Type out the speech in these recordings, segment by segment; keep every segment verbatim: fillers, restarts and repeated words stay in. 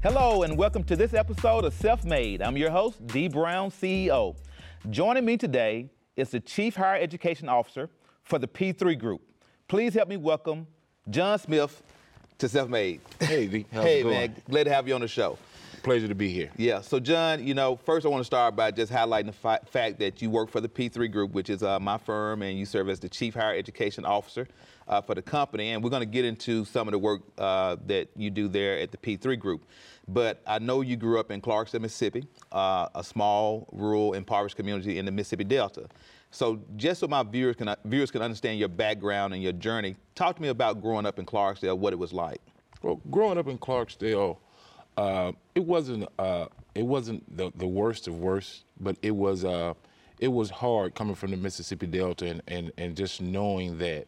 Hello and welcome to this episode of Self-Made. I'm your host, Dee Brown, C E O. Joining me today is the Chief Higher Education Officer for the P three Group. Please help me welcome John Smith to Self-Made. Hey, Dee. How's hey, it going? Man. Glad to have you on the show. Pleasure to be here. Yeah. So, John, you know, first I want to start by just highlighting the fi- fact that you work for the P three Group, which is uh, my firm, and you serve as the Chief Higher Education Officer uh, for the company. And we're going to get into some of the work uh, that you do there at the P three Group. But I know you grew up in Clarksdale, Mississippi, uh, a small, rural, impoverished community in the Mississippi Delta. So just so my viewers can, viewers can understand your background and your journey, talk to me about growing up in Clarksdale, what it was like. Well, growing up in Clarksdale, uh, it wasn't uh, it wasn't the, the worst of worst, but it was uh, it was hard coming from the Mississippi Delta and, and, and just knowing that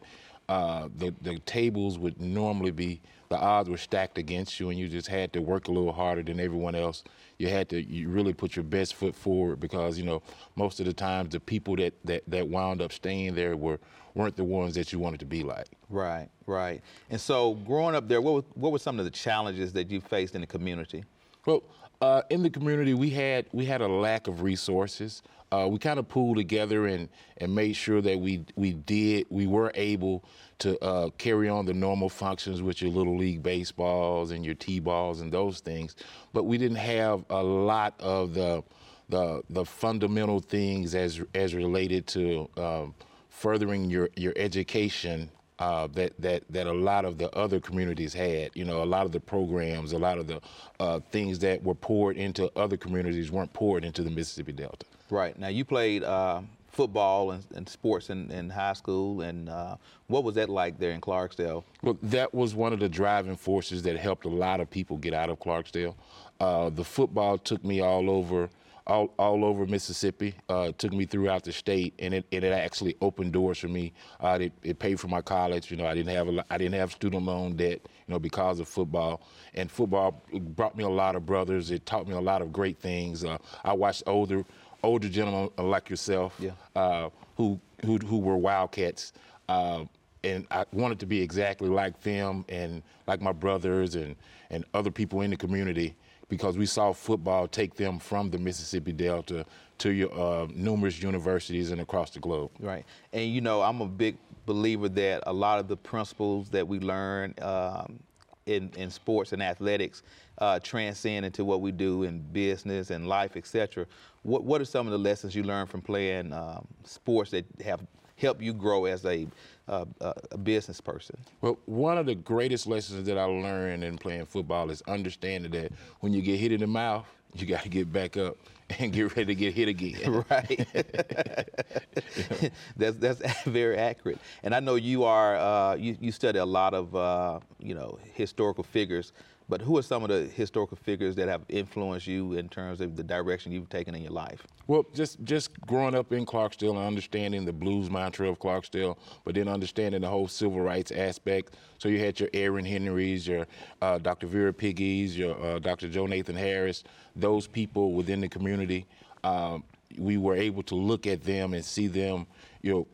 uh, the, the tables would normally be, the odds were stacked against you, and you just had to work a little harder than everyone else. You had to you really put your best foot forward because, you know, most of the times the people that, that, that wound up staying there were, weren't the ones that you wanted to be like. Right, right. And so growing up there, what was, what were some of the challenges that you faced in the community? Well, uh, in the community, we had we had a lack of resources. Uh, we kind of pooled together and, and made sure that we we did we were able to uh, carry on the normal functions with your little league baseballs and your T-balls and those things, but we didn't have a lot of the the, the fundamental things as as related to um, furthering your your education. Uh, that, that that a lot of the other communities had, you know, a lot of the programs, a lot of the uh, things that were poured into other communities weren't poured into the Mississippi Delta. Right. Now, you played uh, football and, and sports in, in high school, and uh, what was that like there in Clarksdale? Well, that was one of the driving forces that helped a lot of people get out of Clarksdale. Uh, the football took me all over. All, all over Mississippi, uh, took me throughout the state, and it, it actually opened doors for me. Uh, it, it paid for my college. You know, I didn't have a, I didn't have student loan debt, you know, because of football. And football brought me a lot of brothers. It taught me a lot of great things. Uh, I watched older older gentlemen like yourself, yeah. uh, who who who were Wildcats, uh, and I wanted to be exactly like them and like my brothers and, and other people in the community, because we saw football take them from the Mississippi Delta to your uh, numerous universities and across the globe. Right. And, you know, I'm a big believer that a lot of the principles that we learn um, in, in sports and athletics uh, transcend into what we do in business and life, et cetera. What, what are some of the lessons you learned from playing um, sports that have helped you grow as a, uh, a business person? Well, one of the greatest lessons that I learned in playing football is understanding that when you get hit in the mouth, you got to get back up and get ready to get hit again. Right. Yeah. That's that's very accurate. And I know you are uh, you you study a lot of uh, you know historical figures, but who are some of the historical figures that have influenced you in terms of the direction you've taken in your life? Well, just just growing up in Clarksdale and understanding the blues mantra of Clarksdale, but then understanding the whole civil rights aspect. So you had your Aaron Henrys, your uh, Doctor Vera Piggies, your uh, Doctor Joe Nathan Harris. Those people within the community, um, we were able to look at them and see them, you know,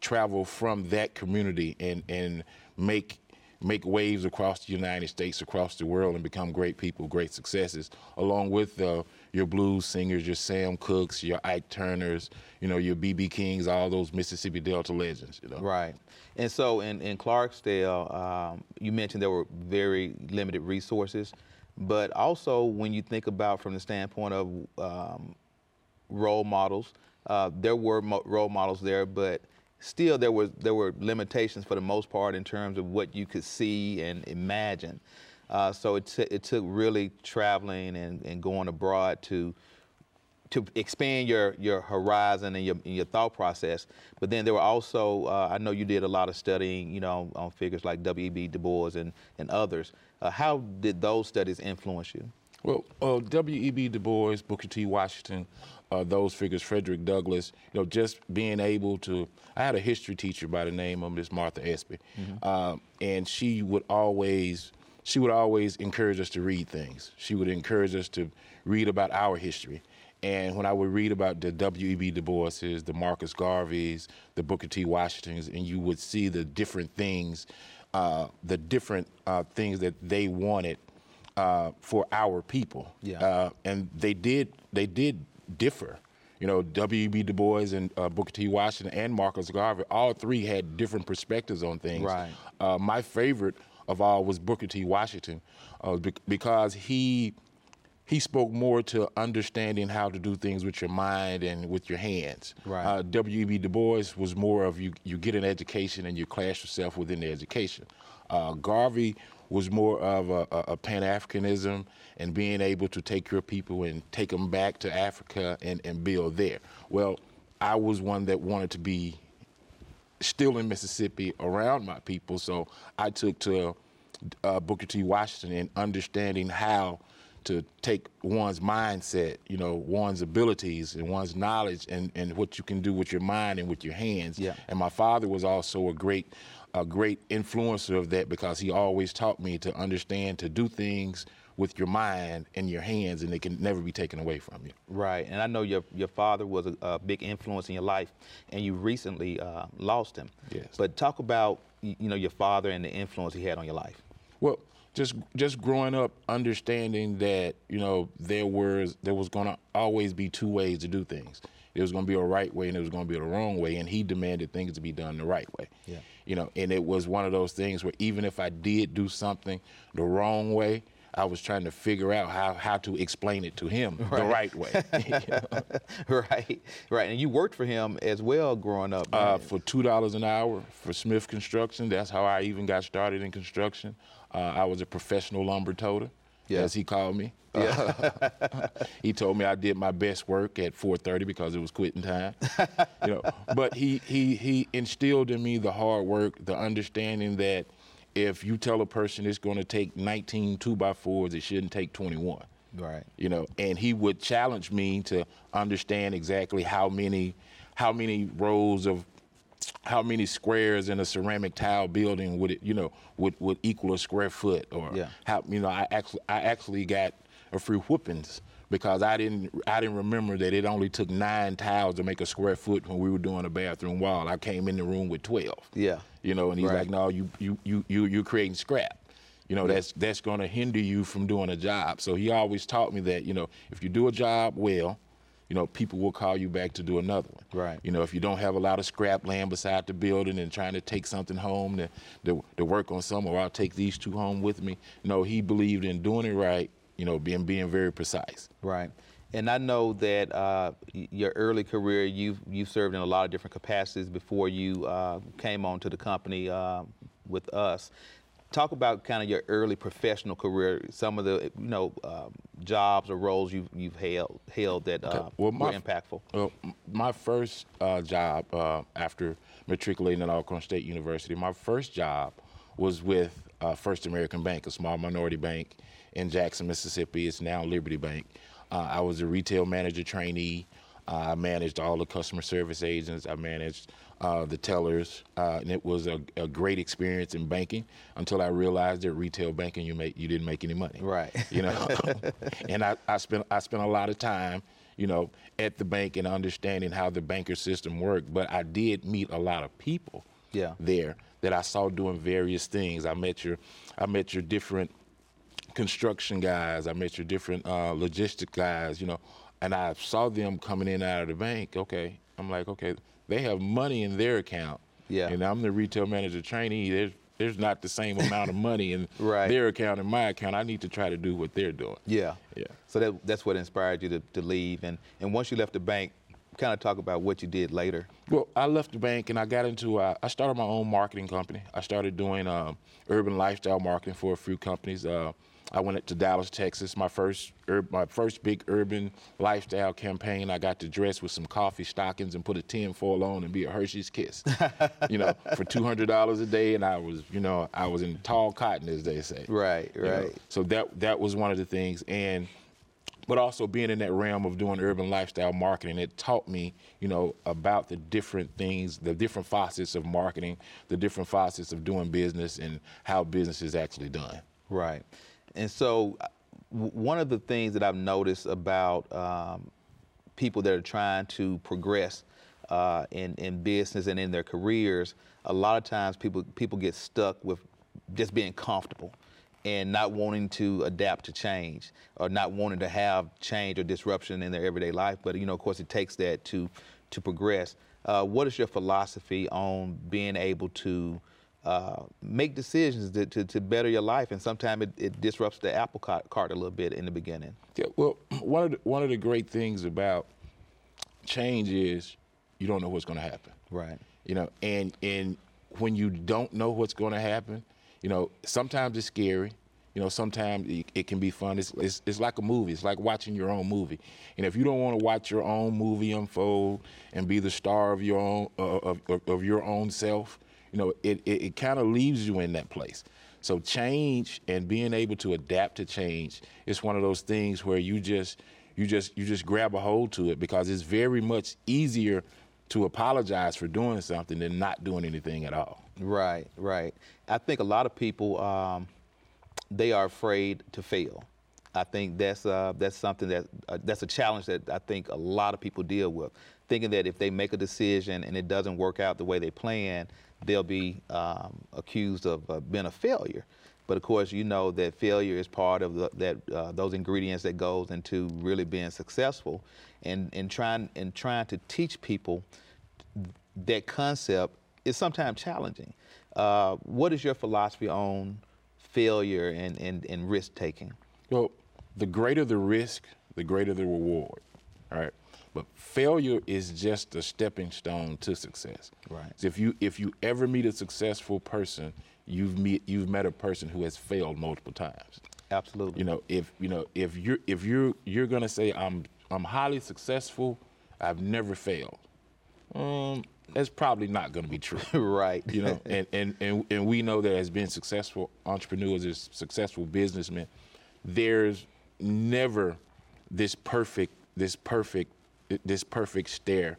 travel from that community and and make make waves across the United States, across the world, and become great people, great successes, along with uh, your blues singers, your Sam Cookes, your Ike Turners, you know, your B B. Kings, all those Mississippi Delta legends, you know. Right. And so in, in Clarksdale, um, you mentioned there were very limited resources, but also when you think about from the standpoint of um, role models, uh, there were mo- role models there, but still there was there were limitations for the most part in terms of what you could see and imagine. Uh, so it, t- it took really traveling and, and going abroad to to expand your, your horizon and your, and your thought process. But then there were also, uh, I know you did a lot of studying, you know, on figures like W E B. Du Bois and, and others. Uh, how did those studies influence you? Well, uh, W E B. Du Bois, Booker T. Washington, uh, those figures, Frederick Douglass, you know, just being able to, I had a history teacher by the name of Miss Martha Espy, mm-hmm. um, and she would always, she would always encourage us to read things. She would encourage us to read about our history. And when I would read about the W E B. Du Bois's, the Marcus Garveys, the Booker T. Washingtons, and you would see the different things, uh, the different uh, things that they wanted uh, for our people. Yeah. Uh, and they did they did differ. You know, W E B. Du Bois and uh, Booker T. Washington and Marcus Garvey, all three had different perspectives on things. Right. Uh, my favorite of all was Booker T. Washington uh, be- because he... He spoke more to understanding how to do things with your mind and with your hands. Right. Uh, W E B. Du Bois was more of you, you get an education and you class yourself within the education. Uh, Garvey was more of a, a, a Pan-Africanism and being able to take your people and take them back to Africa and, and build there. Well, I was one that wanted to be still in Mississippi around my people, so I took to uh, Booker T. Washington and understanding how to take one's mindset, you know, one's abilities and one's knowledge and, and what you can do with your mind and with your hands. Yeah. And my father was also a great a great influencer of that because he always taught me to understand to do things with your mind and your hands and they can never be taken away from you. Right, and I know your your father was a, a big influence in your life and you recently uh, lost him. Yes. But talk about, you know, your father and the influence he had on your life. Well, Just just growing up, understanding that, you know, there was there was going to always be two ways to do things. There was going to be a right way and there was going to be the wrong way. And he demanded things to be done the right way. Yeah. You know, and it was one of those things where even if I did do something the wrong way, I was trying to figure out how, how to explain it to him right. the right way. You know? Right, right. And you worked for him as well growing up. Uh, for two dollars an hour for Smith Construction. That's how I even got started in construction. Uh, I was a professional lumber toter, yeah. as he called me. Yeah. Uh, he told me I did my best work at four thirty because it was quitting time. You know, but he, he, he instilled in me the hard work, the understanding that if you tell a person it's going to take nineteen two by fours, it shouldn't take twenty-one. Right. You know, and he would challenge me to understand exactly how many, how many rows of, how many squares in a ceramic tile building would it, you know, would, would equal a square foot, or yeah. how, you know, I actually I actually got a few whoopings because I didn't I didn't remember that it only took nine tiles to make a square foot when we were doing a bathroom wall. I came in the room with twelve. Yeah. You know, and he's right. like, no, you you you you you're creating scrap. You know, yeah. that's that's going to hinder you from doing a job. So he always taught me that, you know, if you do a job well, you know, people will call you back to do another one. Right. You know, if you don't have a lot of scrap land beside the building and trying to take something home to to, to work on some, or I'll take these two home with me. You know, he believed in doing it right, you know, being being very precise. Right. And I know that uh, your early career, you've, you've served in a lot of different capacities before you uh, came on to the company uh, with us. Talk about kind of your early professional career, some of the, you know, uh, jobs or roles you've, you've held, held that uh, okay. well, my, were impactful. Well, my first uh, job uh, after matriculating at Alcorn State University, my first job was with uh, First American Bank, a small minority bank in Jackson, Mississippi. It's now Liberty Bank. Uh, I was a retail manager trainee. Uh, I managed all the customer service agents. I managed Uh, the tellers, uh, and it was a, a great experience in banking until I realized that retail banking, you make you didn't make any money. Right. You know, and I, I spent I spent a lot of time, you know, at the bank and understanding how the banker system worked. But I did meet a lot of people yeah. there that I saw doing various things. I met your, I met your different construction guys. I met your different uh, logistic guys. You know, and I saw them coming in and out of the bank. Okay, I'm like, okay. They have money in their account, yeah. and I'm the retail manager trainee. There's, there's not the same amount of money in right. their account and my account. I need to try to do what they're doing. Yeah. Yeah. So that, that's what inspired you to, to leave. And, and once you left the bank, kind of talk about what you did later. Well, I left the bank and I got into, uh, I started my own marketing company. I started doing um, urban lifestyle marketing for a few companies. Uh, I went to Dallas, Texas, my first ur- my first big urban lifestyle campaign. I got to dress with some coffee stockings and put a tinfoil on and be a Hershey's Kiss, you know, for two hundred dollars a day. And I was, you know, I was in tall cotton, as they say. Right, right. You know? So that that was one of the things. And but also being in that realm of doing urban lifestyle marketing, it taught me, you know, about the different things, the different facets of marketing, the different facets of doing business and how business is actually done. Right. And so w- one of the things that I've noticed about um, people that are trying to progress uh, in, in business and in their careers, a lot of times people people get stuck with just being comfortable and not wanting to adapt to change or not wanting to have change or disruption in their everyday life. But, you know, of course, it takes that to to progress. Uh, what is your philosophy on being able to uh, make decisions to, to, to better your life? And sometimes it, it disrupts the apple cart a little bit in the beginning. Yeah, well, one of the, one of the great things about change is you don't know what's going to happen. Right. You know, and and when you don't know what's going to happen, you know, sometimes it's scary. You know, sometimes it, it can be fun. It's, it's it's like a movie. It's like watching your own movie. And if you don't want to watch your own movie unfold and be the star of your own uh, of, of of your own self, you know, it it, it kind of leaves you in that place. So change and being able to adapt to change is one of those things where you just you just you just grab a hold to it, because it's very much easier to apologize for doing something than not doing anything at all. Right, right. I think a lot of people, um, they are afraid to fail. I think that's uh, that's something that uh, that's a challenge that I think a lot of people deal with, thinking that if they make a decision and it doesn't work out the way they planned, they'll be um, accused of uh, being a failure. But of course, you know that failure is part of the, that uh, those ingredients that goes into really being successful, and and trying and trying to teach people that concept is sometimes challenging. Uh, what is your philosophy on failure and, and, and risk taking? Well, the greater the risk, the greater the reward. All right. But failure is just a stepping stone to success. Right. So if you if you ever meet a successful person, you've meet you've met a person who has failed multiple times. Absolutely. You know, if you know, if you're if you're you're gonna say I'm I'm highly successful, I've never failed. Um That's probably not going to be true. Right. You know, and, and, and, and we know that as being successful entrepreneurs, as successful businessmen, there's never this perfect, this perfect, this perfect stair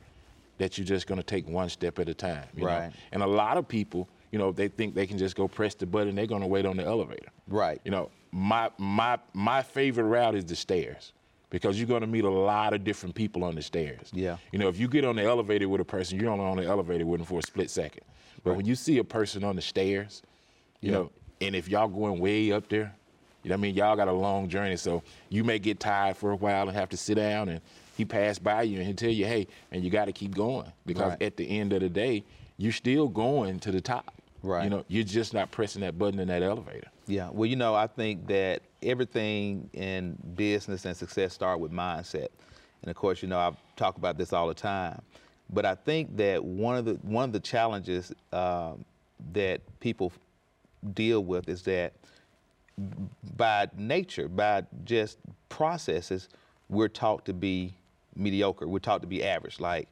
that you're just going to take one step at a time. You right. know? And a lot of people, you know, they think they can just go press the button. They're going to wait on the elevator. Right. You know, my my my favorite route is the stairs, because you're going to meet a lot of different people on the stairs. Yeah. You know, if you get on the elevator with a person, you're only on the elevator with them for a split second. But right. when you see a person on the stairs, you yeah. know, and if y'all going way up there, you know, I mean, y'all got a long journey, so you may get tired for a while and have to sit down, and he passed by you and he'll tell you, hey, and you got to keep going, because right. at the end of the day, you're still going to the top. Right. You know, you're just not pressing that button in that elevator. Yeah. Well, you know, I think that everything in business and success start with mindset. And of course, you know, I talk about this all the time, but I think that one of the one of the challenges um, that people deal with is that by nature, by just processes, we're taught to be mediocre. We're taught to be average. Like,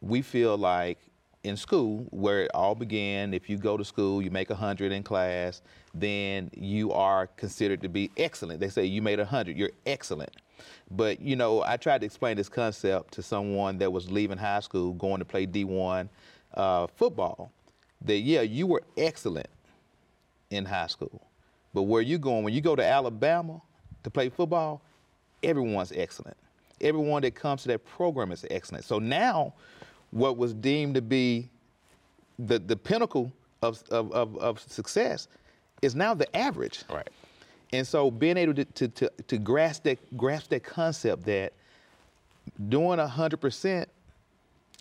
we feel like in school, where it all began, if you go to school, you make one hundred in class, then you are considered to be excellent. They say you made one hundred, you're excellent. But, you know, I tried to explain this concept to someone that was leaving high school, going to play D one uh, football, that, yeah, you were excellent in high school. But where you going, when you go to Alabama to play football, everyone's excellent. Everyone that comes to that program is excellent. So now, what was deemed to be the the pinnacle of of, of, of success is now the average. Right. And so being able to to, to, to grasp that grasp that concept that doing one hundred percent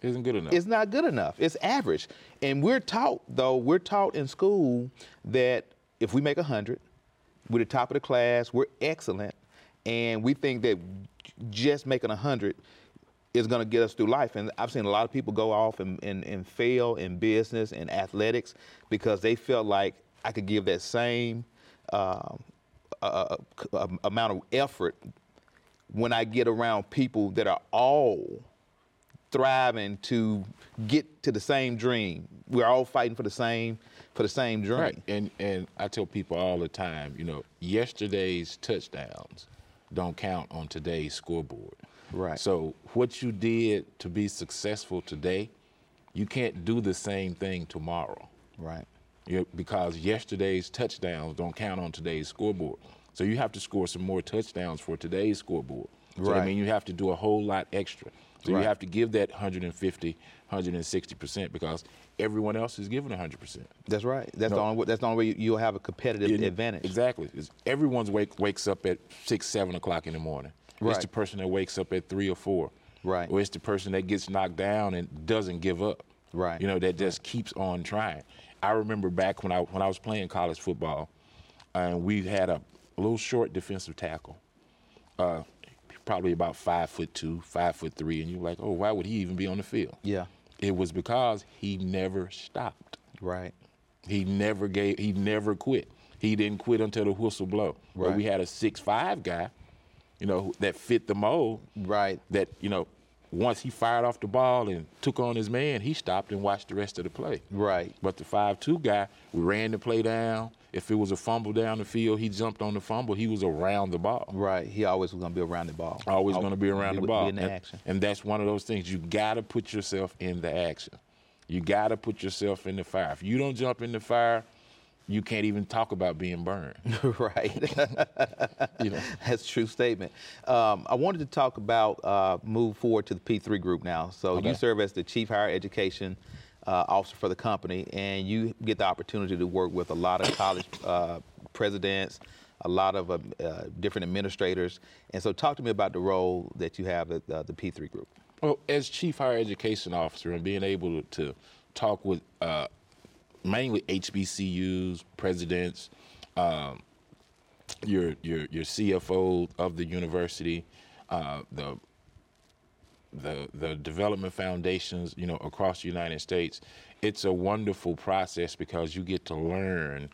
isn't good enough. It's not good enough. It's average. And we're taught, though, we're taught in school that if we make one hundred, we're the top of the class, we're excellent, and we think that just making one hundred is going to get us through life. And I've seen a lot of people go off and, and, and fail in business and athletics because they felt like I could give that same um, uh, amount of effort when I get around people that are all thriving to get to the same dream. We're all fighting for the same for the same dream. Right. And and I tell people all the time, you know, yesterday's touchdowns don't count on today's scoreboard. Right. So what you did to be successful today, you can't do the same thing tomorrow. Right. You're, because yesterday's touchdowns don't count on today's scoreboard. So you have to score some more touchdowns for today's scoreboard. So right. I mean, you have to do a whole lot extra. So right. you have to give that one hundred fifty, one hundred sixty percent because everyone else is giving one hundred percent. That's right. That's, no. the, only, that's the only way you'll have a competitive it, advantage. Exactly. It's, everyone wake, wakes up at six, seven o'clock in the morning. Right. It's the person that wakes up at three or four. Right. Or it's the person that gets knocked down and doesn't give up. Right. You know, that just right. keeps on trying. I remember back when I when I was playing college football, and uh, we had a little short defensive tackle. Uh, probably about five foot two, five foot three, and you're like, oh, why would he even be on the field? Yeah. It was because he never stopped. Right. He never gave, he never quit. He didn't quit until the whistle blow. Right. But we had a six five guy, you know, that fit the mold. Right. That, you know, once he fired off the ball and took on his man, he stopped and watched the rest of the play. Right. But the five two guy, we ran the play down. If it was a fumble down the field, he jumped on the fumble. He was around the ball. Right. He always was going to be around the ball. Always, always going to be around be, the ball. Be in the and, action. And that's one of those things. You got to put yourself in the action. You got to put yourself in the fire. If you don't jump in the fire, you can't even talk about being burned. Right. You know. That's a true statement. Um, I wanted to talk about uh, move forward to the P three Group now. So okay. You serve as the Chief Higher Education Uh, officer for the company, and you get the opportunity to work with a lot of college uh, presidents, a lot of uh, uh, different administrators. And so talk to me about the role that you have at uh, the P three Group. Well, as Chief Higher Education Officer and being able to talk with uh, mainly H B C Us, presidents, um, your, your your C F O of the university, uh, the The, the development foundations, you know, across the United States, it's a wonderful process because you get to learn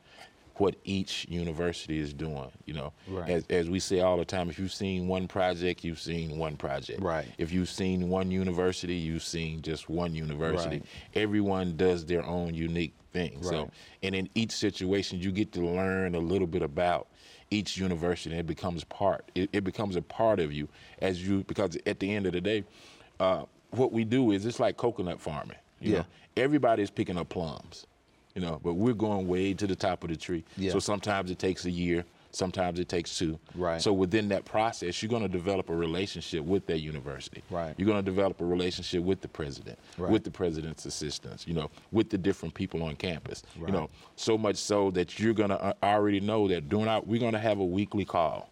what each university is doing, you know. Right. As, as we say all the time, if you've seen one project, you've seen one project. Right. If you've seen one university, you've seen just one university. Right. Everyone does their own unique thing. Right. So, and in each situation, you get to learn a little bit about each university, and it becomes part. It, it becomes a part of you as you, because at the end of the day, uh, what we do is it's like coconut farming. You yeah. know? Everybody's picking up plums, you know, but we're going way to the top of the tree. Yeah. So sometimes it takes a year, sometimes it takes two. Right. So within that process, you're going to develop a relationship with that university. Right. You're going to develop a relationship with the president, right. with the president's assistants, you know, with the different people on campus. Right. You know, so much so that you're going to already know that during our, we're going to have a weekly call.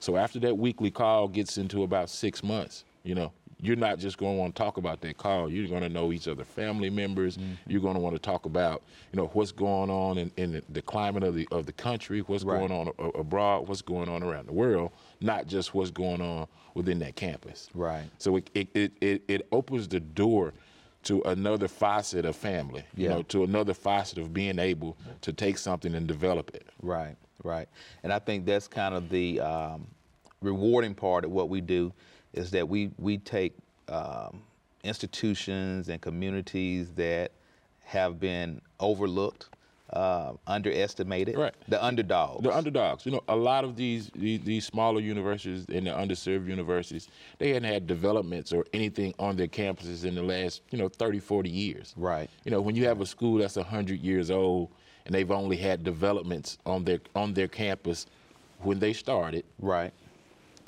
So after that weekly call gets into about six months, you know, you're not just going to want to talk about that call. You're going to know each other's family members. Mm-hmm. You're going to want to talk about, you know, what's going on in, in the climate of the of the country, what's right. going on a- abroad, what's going on around the world, not just what's going on within that campus. Right. So it it it, it, it opens the door to another facet of family, yeah. you know, to another facet of being able to take something and develop it. Right, right. And I think that's kind of the um, rewarding part of what we do. Is that we we take um, institutions and communities that have been overlooked, uh, underestimated, right. the underdogs. The underdogs. You know, a lot of these, these these smaller universities and the underserved universities, they hadn't had developments or anything on their campuses in the last, you know, thirty, forty years. Right. You know, when you have a school that's one hundred years old and they've only had developments on their on their campus when they started. Right.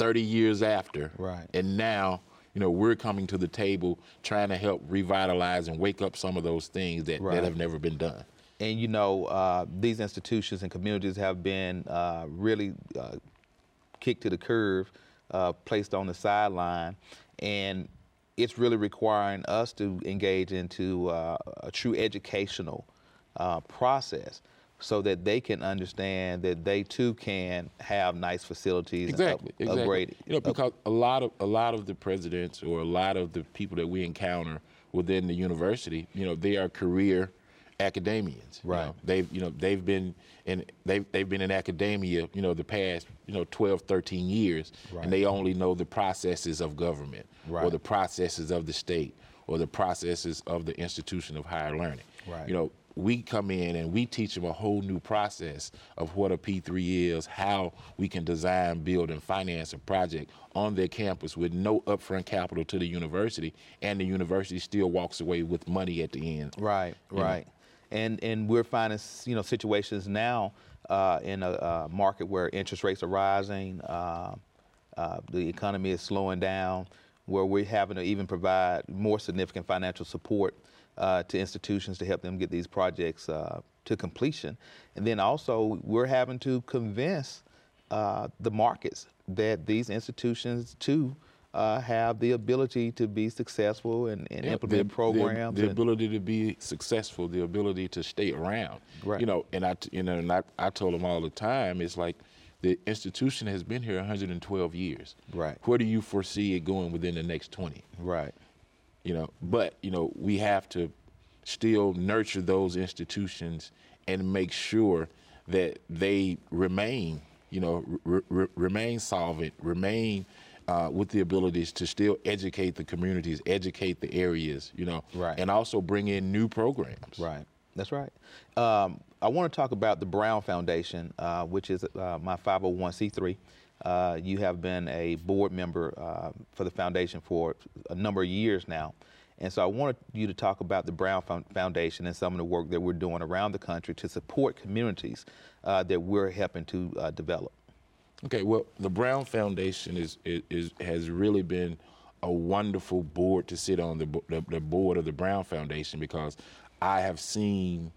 thirty years after, right. and now, you know, we're coming to the table trying to help revitalize and wake up some of those things that, right. that have never been done. And, you know, uh, these institutions and communities have been uh, really uh, kicked to the curve, uh, placed on the sideline, and it's really requiring us to engage into uh, a true educational uh, process, so that they can understand that they too can have nice facilities exactly, and up, exactly. upgraded. You know, because a lot of a lot of the presidents or a lot of the people that we encounter within the university, you know, they are career academians. Right. You know, they've you know they've been in they've they've been in academia you know the past you know twelve, thirteen years, right. and they only know the processes of government, right. or the processes of the state, or the processes of the institution of higher learning. Right. You know, we come in and we teach them a whole new process of what a P three is, how we can design, build, and finance a project on their campus with no upfront capital to the university, and the university still walks away with money at the end. Right, right. Know? And and we're finding you know situations now uh, in a, a market where interest rates are rising, uh, uh, the economy is slowing down, where we're having to even provide more significant financial support Uh, to institutions to help them get these projects uh, to completion. And then also we're having to convince uh, the markets that these institutions too uh, have the ability to be successful and, and yeah, implement the, programs. The, the ability to be successful, the ability to stay around. Right. You know, and I, you know, and I, I told them all the time, it's like the institution has been here one hundred twelve years. Right. Where do you foresee it going within the next twenty? Right. You know, but, you know, we have to still nurture those institutions and make sure that they remain, you know, re- re- remain solvent, remain uh, with the abilities to still educate the communities, educate the areas, you know, right. and also bring in new programs. Right. That's right. Um, I want to talk about the Brown Foundation, uh, which is uh, my five oh one c three. Uh, you have been a board member uh, for the foundation for a number of years now. And so I wanted you to talk about the Brown Foundation and some of the work that we're doing around the country to support communities uh, that we're helping to uh, develop. Okay, well, the Brown Foundation is, is, is has really been a wonderful board to sit on, the, the, the board of the Brown Foundation, because I have seen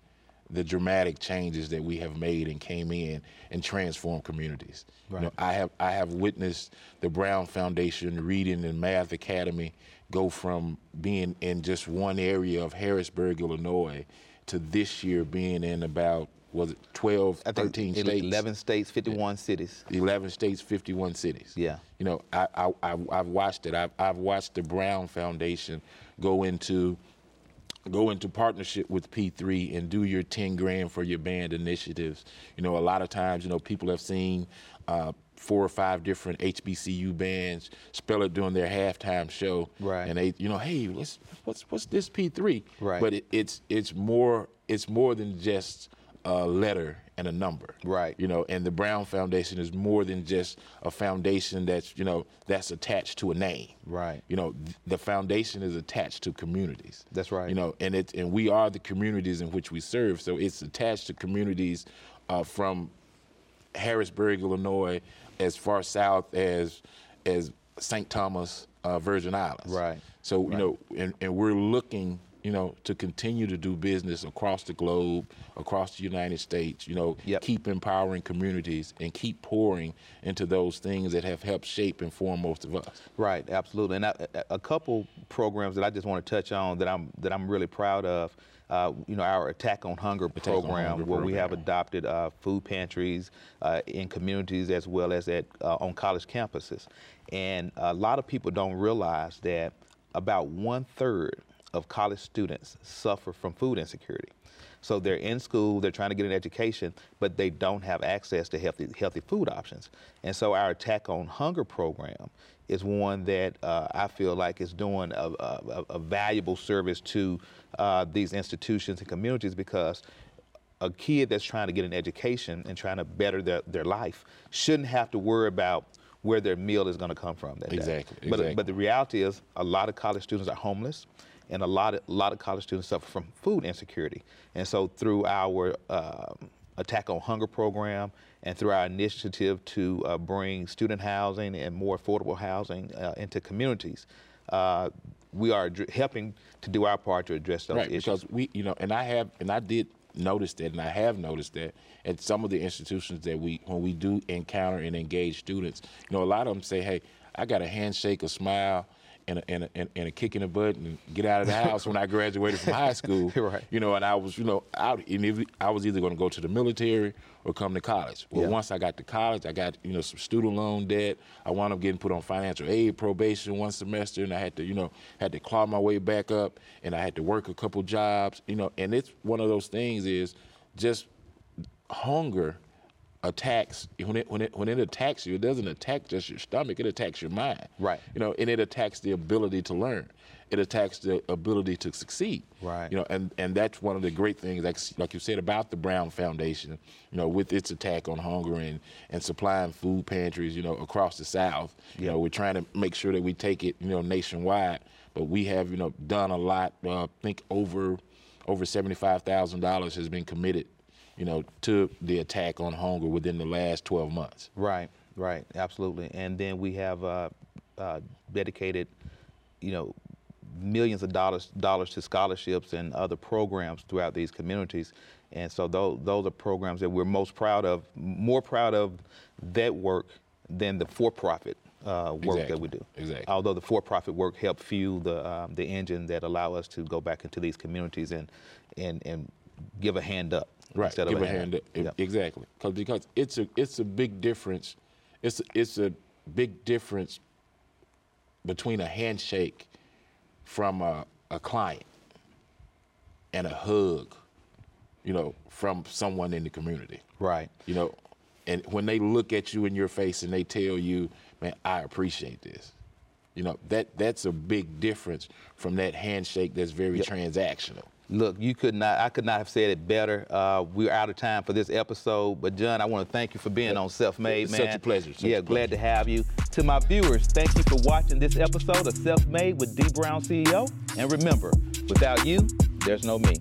the dramatic changes that we have made and came in and transformed communities. Right. You know, I have I have witnessed the Brown Foundation Reading and Math Academy go from being in just one area of Harrisburg, Illinois, to this year being in about, was it twelve, I thirteen think states? eleven states, fifty-one yeah. cities. eleven states, fifty-one cities. Yeah. You know, I, I, I, I've watched it. I've, I've watched the Brown Foundation go into go into partnership with P three and do your ten grand for your band initiatives. You know, a lot of times, you know, people have seen uh, four or five different H B C U bands spell it during their halftime show. Right. And they, you know, hey, let's, what's what's this P three? Right. But it, it's it's more it's more than just a letter and a number. Right. You know, and the Brown Foundation is more than just a foundation that's, you know, that's attached to a name. Right. You know, th- the foundation is attached to communities. That's right. You know, and it and we are the communities in which we serve. So it's attached to communities uh, from Harrisburg, Illinois, as far south as as Saint Thomas, uh, Virgin Islands. Right. So, you right. know, and, and we're looking, you know, to continue to do business across the globe, across the United States, you know, yep. keep empowering communities and keep pouring into those things that have helped shape and form most of us. Right, absolutely. And I, a couple programs that I just want to touch on that I'm that I'm really proud of, uh, you know, our Attack on Hunger Attack program, on Hunger where program. we have adopted uh, food pantries uh, in communities as well as at uh, on college campuses. And a lot of people don't realize that about one third of college students suffer from food insecurity. So they're in school, they're trying to get an education, but they don't have access to healthy healthy food options. And so our Attack on Hunger program is one that uh, I feel like is doing a, a, a valuable service to uh, these institutions and communities, because a kid that's trying to get an education and trying to better their, their life shouldn't have to worry about where their meal is gonna come from that day. Exactly, but, exactly. But the reality is a lot of college students are homeless, and a lot of a lot of college students suffer from food insecurity. And so through our uh, Attack on Hunger program and through our initiative to uh, bring student housing and more affordable housing uh, into communities, uh, we are ad- helping to do our part to address those right, issues. Because we, you know, and I have, and I did notice that, and I have noticed that at some of the institutions that we, when we do encounter and engage students, you know, a lot of them say, hey, I got a handshake, a smile, and a, and, a, and a kick in the butt and get out of the house when I graduated from high school. Right. You know, and I was, you know, out. And if, I was either going to go to the military or come to college. Well, yeah. Once I got to college, I got, you know, some student loan debt. I wound up getting put on financial aid probation one semester, and I had to, you know, had to claw my way back up, and I had to work a couple jobs, you know. And it's one of those things is just hunger attacks, when it, when it, when it attacks you, it doesn't attack just your stomach, it attacks your mind. Right. You know, and it attacks the ability to learn. It attacks the ability to succeed. Right. You know, and, and that's one of the great things, like, like you said, about the Brown Foundation, you know, with its attack on hunger and, and supplying food pantries, you know, across the South. You know, we're trying to make sure that we take it, you know, nationwide, but we have, you know, done a lot. Uh, I think over, over seventy-five thousand dollars has been committed, you know, to the attack on hunger within the last twelve months. Right, right, absolutely. And then we have uh, uh, dedicated, you know, millions of dollars dollars to scholarships and other programs throughout these communities. And so those, those are programs that we're most proud of, more proud of that work than the for-profit uh, work exactly. that we do. Exactly. Although the for-profit work helped fuel the um, the engine that allow us to go back into these communities and and, and give a hand up. Right, instead give of a hand, hand up. Yep. Exactly, because because it's a it's a big difference, it's a, it's a big difference between a handshake from a, a client and a hug, you know, from someone in the community. Right. You know, and when they look at you in your face and they tell you, man, I appreciate this. You know, that that's a big difference from that handshake that's very yep. transactional. Look, you could not, I could not have said it better. Uh, we're out of time for this episode, but John, I want to thank you for being on Self-Made, man. Such a pleasure. Such yeah, a glad pleasure. to have you. To my viewers, thank you for watching this episode of Self-Made with Dee Brown, C E O. And remember, without you, there's no me.